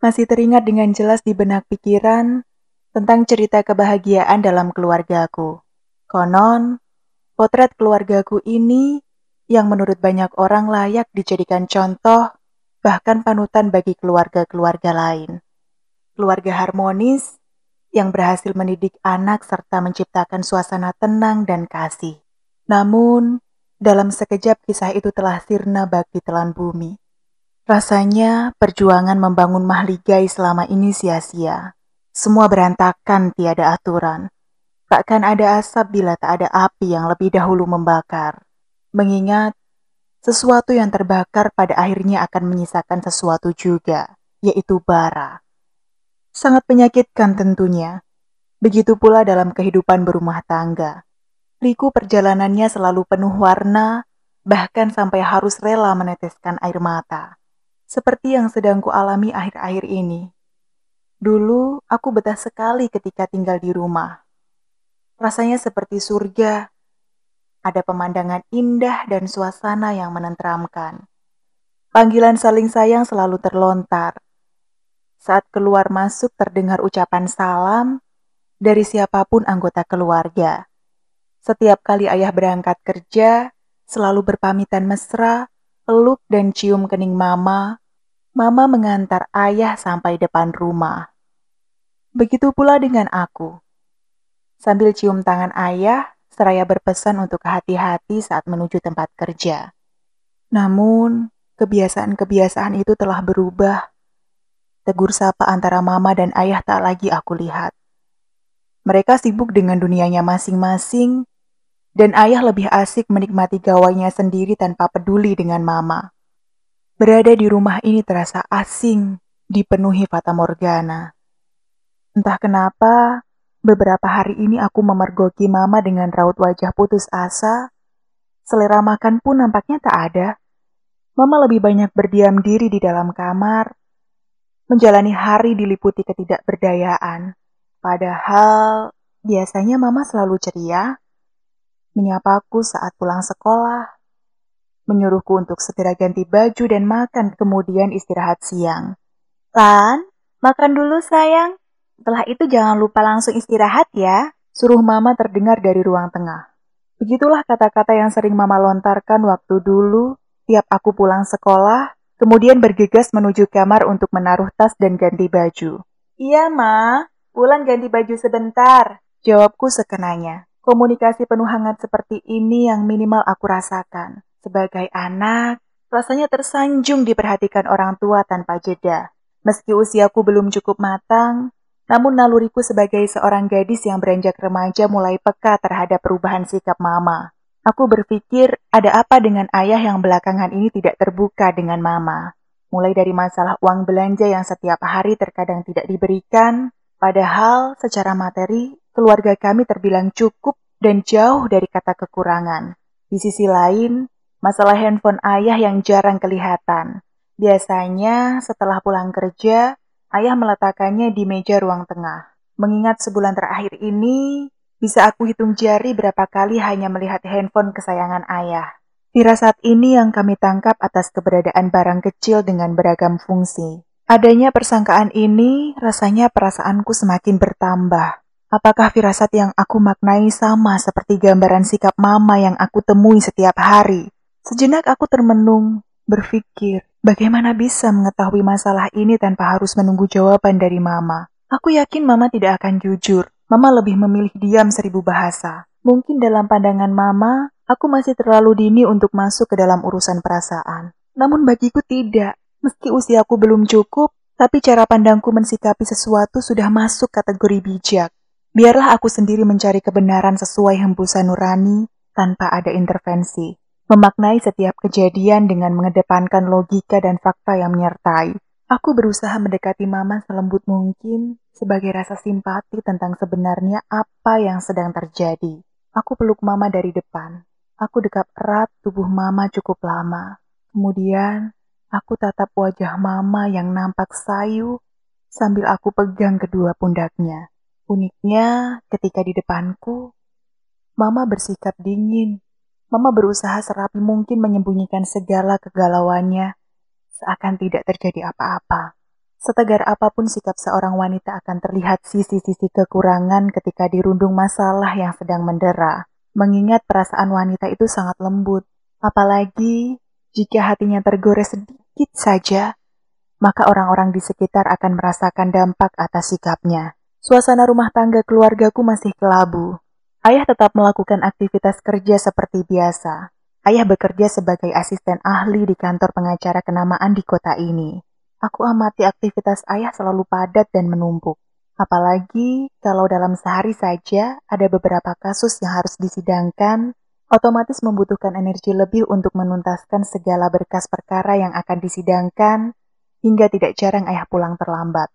masih teringat dengan jelas di benak pikiran tentang cerita kebahagiaan dalam keluargaku. Konon, potret keluargaku ini yang menurut banyak orang layak dijadikan contoh, bahkan panutan bagi keluarga-keluarga lain. Keluarga harmonis yang berhasil mendidik anak serta menciptakan suasana tenang dan kasih. Namun, dalam sekejap kisah itu telah sirna bagi telan bumi. Rasanya perjuangan membangun mahligai selama ini sia-sia. Semua berantakan tiada aturan. Takkan ada asap bila tak ada api yang lebih dahulu membakar. Mengingat, sesuatu yang terbakar pada akhirnya akan menyisakan sesuatu juga, yaitu bara. Sangat menyakitkan tentunya. Begitu pula dalam kehidupan berumah tangga. Liku perjalanannya selalu penuh warna, bahkan sampai harus rela meneteskan air mata. Seperti yang sedang kualami akhir-akhir ini. Dulu, aku betah sekali ketika tinggal di rumah. Rasanya seperti surga. Ada pemandangan indah dan suasana yang menenteramkan. Panggilan saling sayang selalu terlontar. Saat keluar masuk terdengar ucapan salam dari siapapun anggota keluarga. Setiap kali ayah berangkat kerja, selalu berpamitan mesra, peluk dan cium kening mama. Mama mengantar ayah sampai depan rumah. Begitu pula dengan aku. Sambil cium tangan ayah, seraya berpesan untuk hati-hati saat menuju tempat kerja. Namun, kebiasaan-kebiasaan itu telah berubah. Tegur sapa antara mama dan ayah tak lagi aku lihat. Mereka sibuk dengan dunianya masing-masing, dan ayah lebih asik menikmati gawainya sendiri tanpa peduli dengan mama. Berada di rumah ini terasa asing, dipenuhi fatamorgana. Entah kenapa, beberapa hari ini aku memergoki mama dengan raut wajah putus asa. Selera makan pun nampaknya tak ada. Mama lebih banyak berdiam diri di dalam kamar, menjalani hari diliputi ketidakberdayaan. Padahal, biasanya mama selalu ceria, menyapaku saat pulang sekolah, menyuruhku untuk segera ganti baju dan makan, kemudian istirahat siang. "Lan, makan dulu sayang. Setelah itu jangan lupa langsung istirahat ya," suruh mama terdengar dari ruang tengah. Begitulah kata-kata yang sering mama lontarkan waktu dulu, tiap aku pulang sekolah, kemudian bergegas menuju kamar untuk menaruh tas dan ganti baju. "Iya ma, Wulan ganti baju sebentar," jawabku sekenanya. Komunikasi penuh hangat seperti ini yang minimal aku rasakan. Sebagai anak, rasanya tersanjung diperhatikan orang tua tanpa jeda. Meski usiaku belum cukup matang, namun naluriku sebagai seorang gadis yang beranjak remaja mulai peka terhadap perubahan sikap mama. Aku berpikir ada apa dengan ayah yang belakangan ini tidak terbuka dengan mama. Mulai dari masalah uang belanja yang setiap hari terkadang tidak diberikan, padahal secara materi keluarga kami terbilang cukup dan jauh dari kata kekurangan. Di sisi lain, masalah handphone ayah yang jarang kelihatan. Biasanya setelah pulang kerja, ayah meletakkannya di meja ruang tengah. Mengingat sebulan terakhir ini, bisa aku hitung jari berapa kali hanya melihat handphone kesayangan ayah. Firasat ini yang kami tangkap atas keberadaan barang kecil dengan beragam fungsi. Adanya persangkaan ini, rasanya perasaanku semakin bertambah. Apakah firasat yang aku maknai sama seperti gambaran sikap mama yang aku temui setiap hari? Sejenak aku termenung, berpikir, bagaimana bisa mengetahui masalah ini tanpa harus menunggu jawaban dari mama? Aku yakin mama tidak akan jujur. Mama lebih memilih diam seribu bahasa. Mungkin dalam pandangan mama, aku masih terlalu dini untuk masuk ke dalam urusan perasaan. Namun bagiku tidak. Meski usiaku belum cukup, tapi cara pandangku mensikapi sesuatu sudah masuk kategori bijak. Biarlah aku sendiri mencari kebenaran sesuai hembusan nurani tanpa ada intervensi. Memaknai setiap kejadian dengan mengedepankan logika dan fakta yang menyertai. Aku berusaha mendekati mama selembut mungkin sebagai rasa simpati tentang sebenarnya apa yang sedang terjadi. Aku peluk mama dari depan. Aku dekap erat tubuh mama cukup lama. Kemudian, aku tatap wajah mama yang nampak sayu sambil aku pegang kedua pundaknya. Uniknya, ketika di depanku, mama bersikap dingin. Mama berusaha serapi mungkin menyembunyikan segala kegalauannya, seakan tidak terjadi apa-apa. Setegar apapun sikap seorang wanita akan terlihat sisi-sisi kekurangan ketika dirundung masalah yang sedang mendera. Mengingat perasaan wanita itu sangat lembut, apalagi jika hatinya tergores sedikit saja, maka orang-orang di sekitar akan merasakan dampak atas sikapnya. Suasana rumah tangga keluargaku masih kelabu. Ayah tetap melakukan aktivitas kerja seperti biasa. Ayah bekerja sebagai asisten ahli di kantor pengacara kenamaan di kota ini. Aku amati aktivitas ayah selalu padat dan menumpuk. Apalagi kalau dalam sehari saja ada beberapa kasus yang harus disidangkan, otomatis membutuhkan energi lebih untuk menuntaskan segala berkas perkara yang akan disidangkan, hingga tidak jarang ayah pulang terlambat.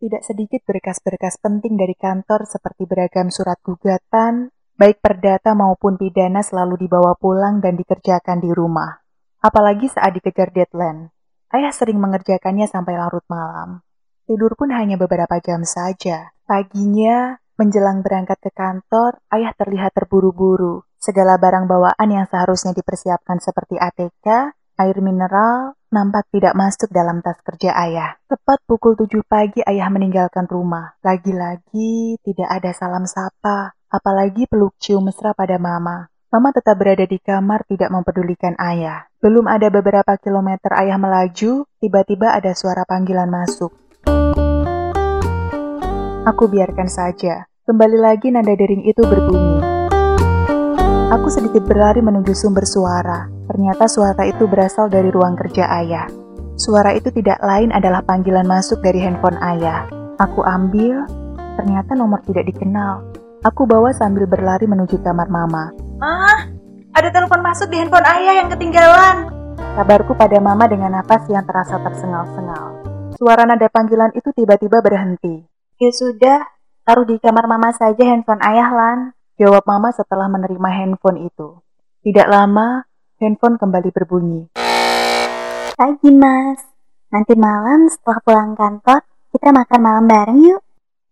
Tidak sedikit berkas-berkas penting dari kantor seperti beragam surat gugatan, baik perdata maupun pidana selalu dibawa pulang dan dikerjakan di rumah. Apalagi saat dikejar deadline. Ayah sering mengerjakannya sampai larut malam. Tidur pun hanya beberapa jam saja. Paginya, menjelang berangkat ke kantor, ayah terlihat terburu-buru. Segala barang bawaan yang seharusnya dipersiapkan seperti ATK, air mineral, nampak tidak masuk dalam tas kerja ayah. Tepat pukul 7 pagi ayah meninggalkan rumah. Lagi-lagi tidak ada salam sapa, apalagi peluk cium mesra pada mama. Mama tetap berada di kamar tidak mempedulikan ayah. Belum ada beberapa kilometer ayah melaju, tiba-tiba ada suara panggilan masuk. Aku biarkan saja. Kembali lagi nada dering itu berbunyi. Aku sedikit berlari menuju sumber suara. Ternyata suara itu berasal dari ruang kerja ayah. Suara itu tidak lain adalah panggilan masuk dari handphone ayah. Aku ambil, ternyata nomor tidak dikenal. Aku bawa sambil berlari menuju kamar mama. Mah, ada telepon masuk di handphone ayah yang ketinggalan. Kabarku pada mama dengan napas yang terasa tersengal-sengal. Suara nada panggilan itu tiba-tiba berhenti. Ya sudah, taruh di kamar mama saja handphone ayah, Lan. Jawab mama setelah menerima handphone itu. Tidak lama, handphone kembali berbunyi. Pagi, Mas. Nanti malam setelah pulang kantor, kita makan malam bareng yuk.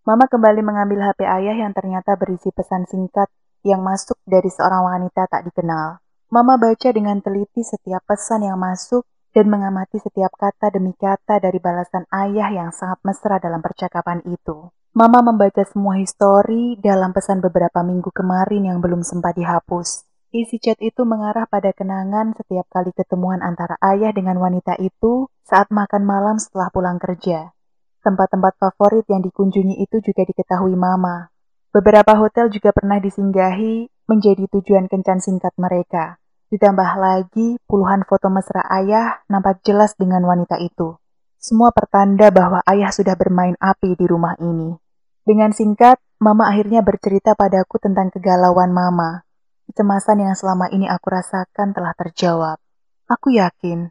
Mama kembali mengambil HP ayah yang ternyata berisi pesan singkat yang masuk dari seorang wanita tak dikenal. Mama baca dengan teliti setiap pesan yang masuk dan mengamati setiap kata demi kata dari balasan ayah yang sangat mesra dalam percakapan itu. Mama membaca semua histori dalam pesan beberapa minggu kemarin yang belum sempat dihapus. Isi chat itu mengarah pada kenangan setiap kali ketemuan antara ayah dengan wanita itu saat makan malam setelah pulang kerja. Tempat-tempat favorit yang dikunjungi itu juga diketahui mama. Beberapa hotel juga pernah disinggahi menjadi tujuan kencan singkat mereka. Ditambah lagi, puluhan foto mesra ayah nampak jelas dengan wanita itu. Semua pertanda bahwa ayah sudah bermain api di rumah ini. Dengan singkat, mama akhirnya bercerita padaku tentang kegalauan mama. Kecemasan yang selama ini aku rasakan telah terjawab. Aku yakin,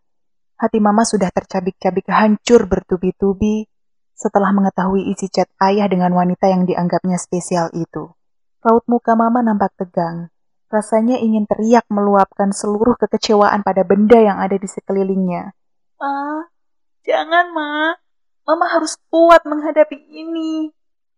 hati mama sudah tercabik-cabik hancur bertubi-tubi setelah mengetahui isi chat ayah dengan wanita yang dianggapnya spesial itu. Raut muka mama nampak tegang. Rasanya ingin teriak meluapkan seluruh kekecewaan pada benda yang ada di sekelilingnya. Ma, jangan ma. Mama harus kuat menghadapi ini.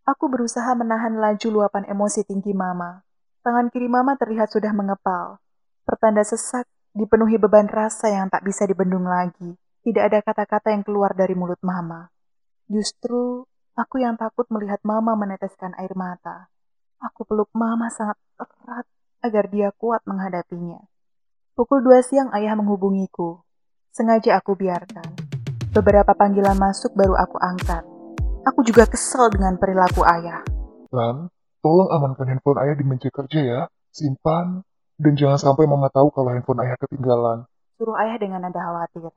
Aku berusaha menahan laju luapan emosi tinggi mama. Tangan kiri mama terlihat sudah mengepal. Pertanda sesak dipenuhi beban rasa yang tak bisa dibendung lagi. Tidak ada kata-kata yang keluar dari mulut mama. Justru, aku yang takut melihat mama meneteskan air mata. Aku peluk mama sangat erat agar dia kuat menghadapinya. Pukul 2 siang ayah menghubungiku. Sengaja aku biarkan. Beberapa panggilan masuk baru aku angkat. Aku juga kesel dengan perilaku ayah. Lan, tolong amankan handphone ayah di meja kerja ya. Simpan, dan jangan sampai mama tahu kalau handphone ayah ketinggalan. Suruh ayah dengan nada khawatir.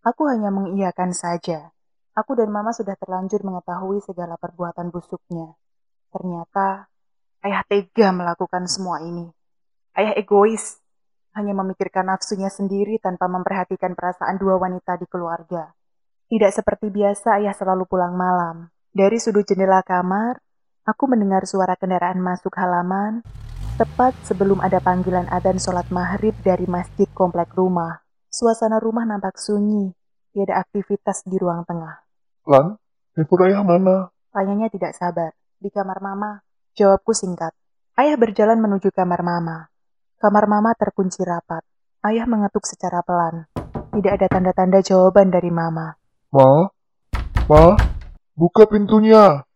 Aku hanya mengiyakan saja. Aku dan mama sudah terlanjur mengetahui segala perbuatan busuknya. Ternyata, ayah tega melakukan semua ini. Ayah egois, hanya memikirkan nafsunya sendiri tanpa memperhatikan perasaan dua wanita di keluarga. Tidak seperti biasa, ayah selalu pulang malam. Dari sudut jendela kamar, aku mendengar suara kendaraan masuk halaman, tepat sebelum ada panggilan adzan sholat maghrib dari masjid komplek rumah. Suasana rumah nampak sunyi, tiada aktivitas di ruang tengah. Lan, handphone ayah mana? Tanyanya tidak sabar. Di kamar mama, jawabku singkat. Ayah berjalan menuju kamar mama. Kamar mama terkunci rapat. Ayah mengetuk secara pelan. Tidak ada tanda-tanda jawaban dari mama. Ma, Siapa? Buka pintunya.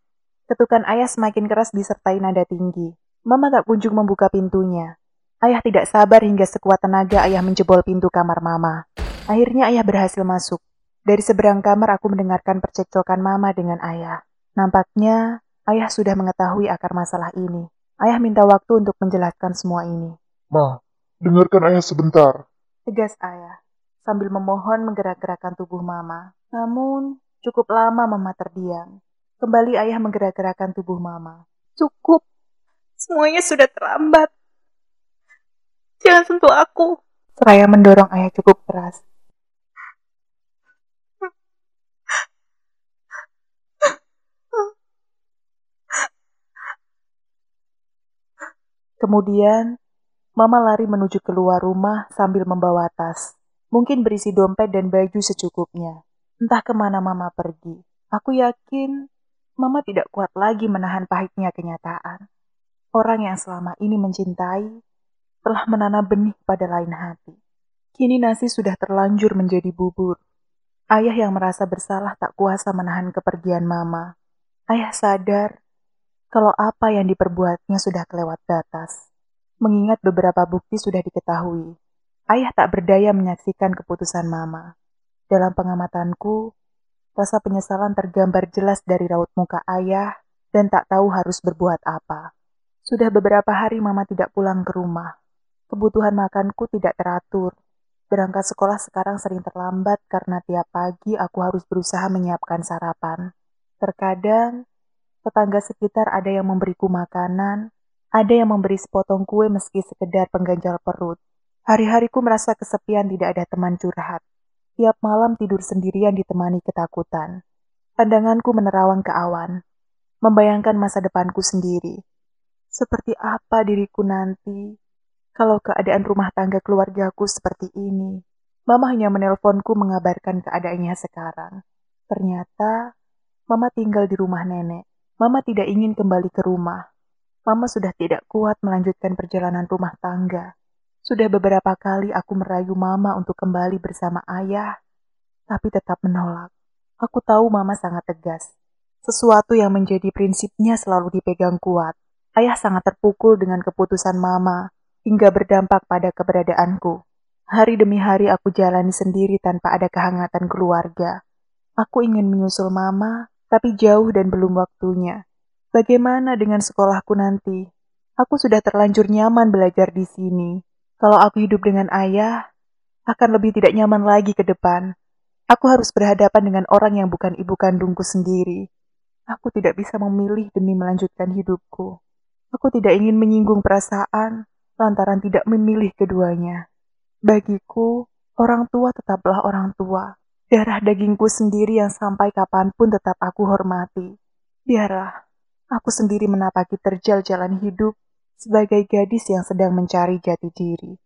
Ketukan ayah semakin keras disertai nada tinggi. Mama tak kunjung membuka pintunya. Ayah tidak sabar hingga sekuat tenaga ayah menjebol pintu kamar mama. Akhirnya ayah berhasil masuk. Dari seberang kamar aku mendengarkan percekcokan mama dengan ayah. Nampaknya ayah sudah mengetahui akar masalah ini. Ayah minta waktu untuk menjelaskan semua ini. Ma, dengarkan ayah sebentar. Tegas ayah. Sambil memohon menggerak-gerakkan tubuh mama. Namun, cukup lama mama terdiam. Kembali ayah menggerak-gerakkan tubuh mama. Cukup. Semuanya sudah terlambat. Jangan sentuh aku. Seraya mendorong ayah cukup keras. Kemudian, mama lari menuju keluar rumah sambil membawa tas. Mungkin berisi dompet dan baju secukupnya. Entah kemana mama pergi. Aku yakin mama tidak kuat lagi menahan pahitnya kenyataan. Orang yang selama ini mencintai telah menanam benih pada lain hati. Kini nasi sudah terlanjur menjadi bubur. Ayah yang merasa bersalah tak kuasa menahan kepergian mama. Ayah sadar kalau apa yang diperbuatnya sudah kelewat batas. Mengingat beberapa bukti sudah diketahui, ayah tak berdaya menyaksikan keputusan mama. Dalam pengamatanku, rasa penyesalan tergambar jelas dari raut muka ayah dan tak tahu harus berbuat apa. Sudah beberapa hari mama tidak pulang ke rumah. Kebutuhan makanku tidak teratur. Berangkat sekolah sekarang sering terlambat karena tiap pagi aku harus berusaha menyiapkan sarapan. Terkadang, tetangga sekitar ada yang memberiku makanan, ada yang memberi sepotong kue meski sekedar pengganjal perut. Hari-hariku merasa kesepian, tidak ada teman curhat. Tiap malam tidur sendirian ditemani ketakutan. Pandanganku menerawang ke awan, membayangkan masa depanku sendiri. Seperti apa diriku nanti kalau keadaan rumah tangga keluargaku seperti ini? Mama hanya menelponku mengabarkan keadaannya sekarang. Ternyata, mama tinggal di rumah nenek. Mama tidak ingin kembali ke rumah. Mama sudah tidak kuat melanjutkan perjalanan rumah tangga. Sudah beberapa kali aku merayu mama untuk kembali bersama ayah, tapi tetap menolak. Aku tahu mama sangat tegas. Sesuatu yang menjadi prinsipnya selalu dipegang kuat. Ayah sangat terpukul dengan keputusan mama, hingga berdampak pada keberadaanku. Hari demi hari aku jalani sendiri tanpa ada kehangatan keluarga. Aku ingin menyusul mama, tapi jauh dan belum waktunya. Bagaimana dengan sekolahku nanti? Aku sudah terlanjur nyaman belajar di sini. Kalau aku hidup dengan ayah, akan lebih tidak nyaman lagi ke depan. Aku harus berhadapan dengan orang yang bukan ibu kandungku sendiri. Aku tidak bisa memilih demi melanjutkan hidupku. Aku tidak ingin menyinggung perasaan lantaran tidak memilih keduanya. Bagiku, orang tua tetaplah orang tua. Darah dagingku sendiri yang sampai kapanpun tetap aku hormati. Biarlah, aku sendiri menapaki terjal jalan hidup sebagai gadis yang sedang mencari jati diri.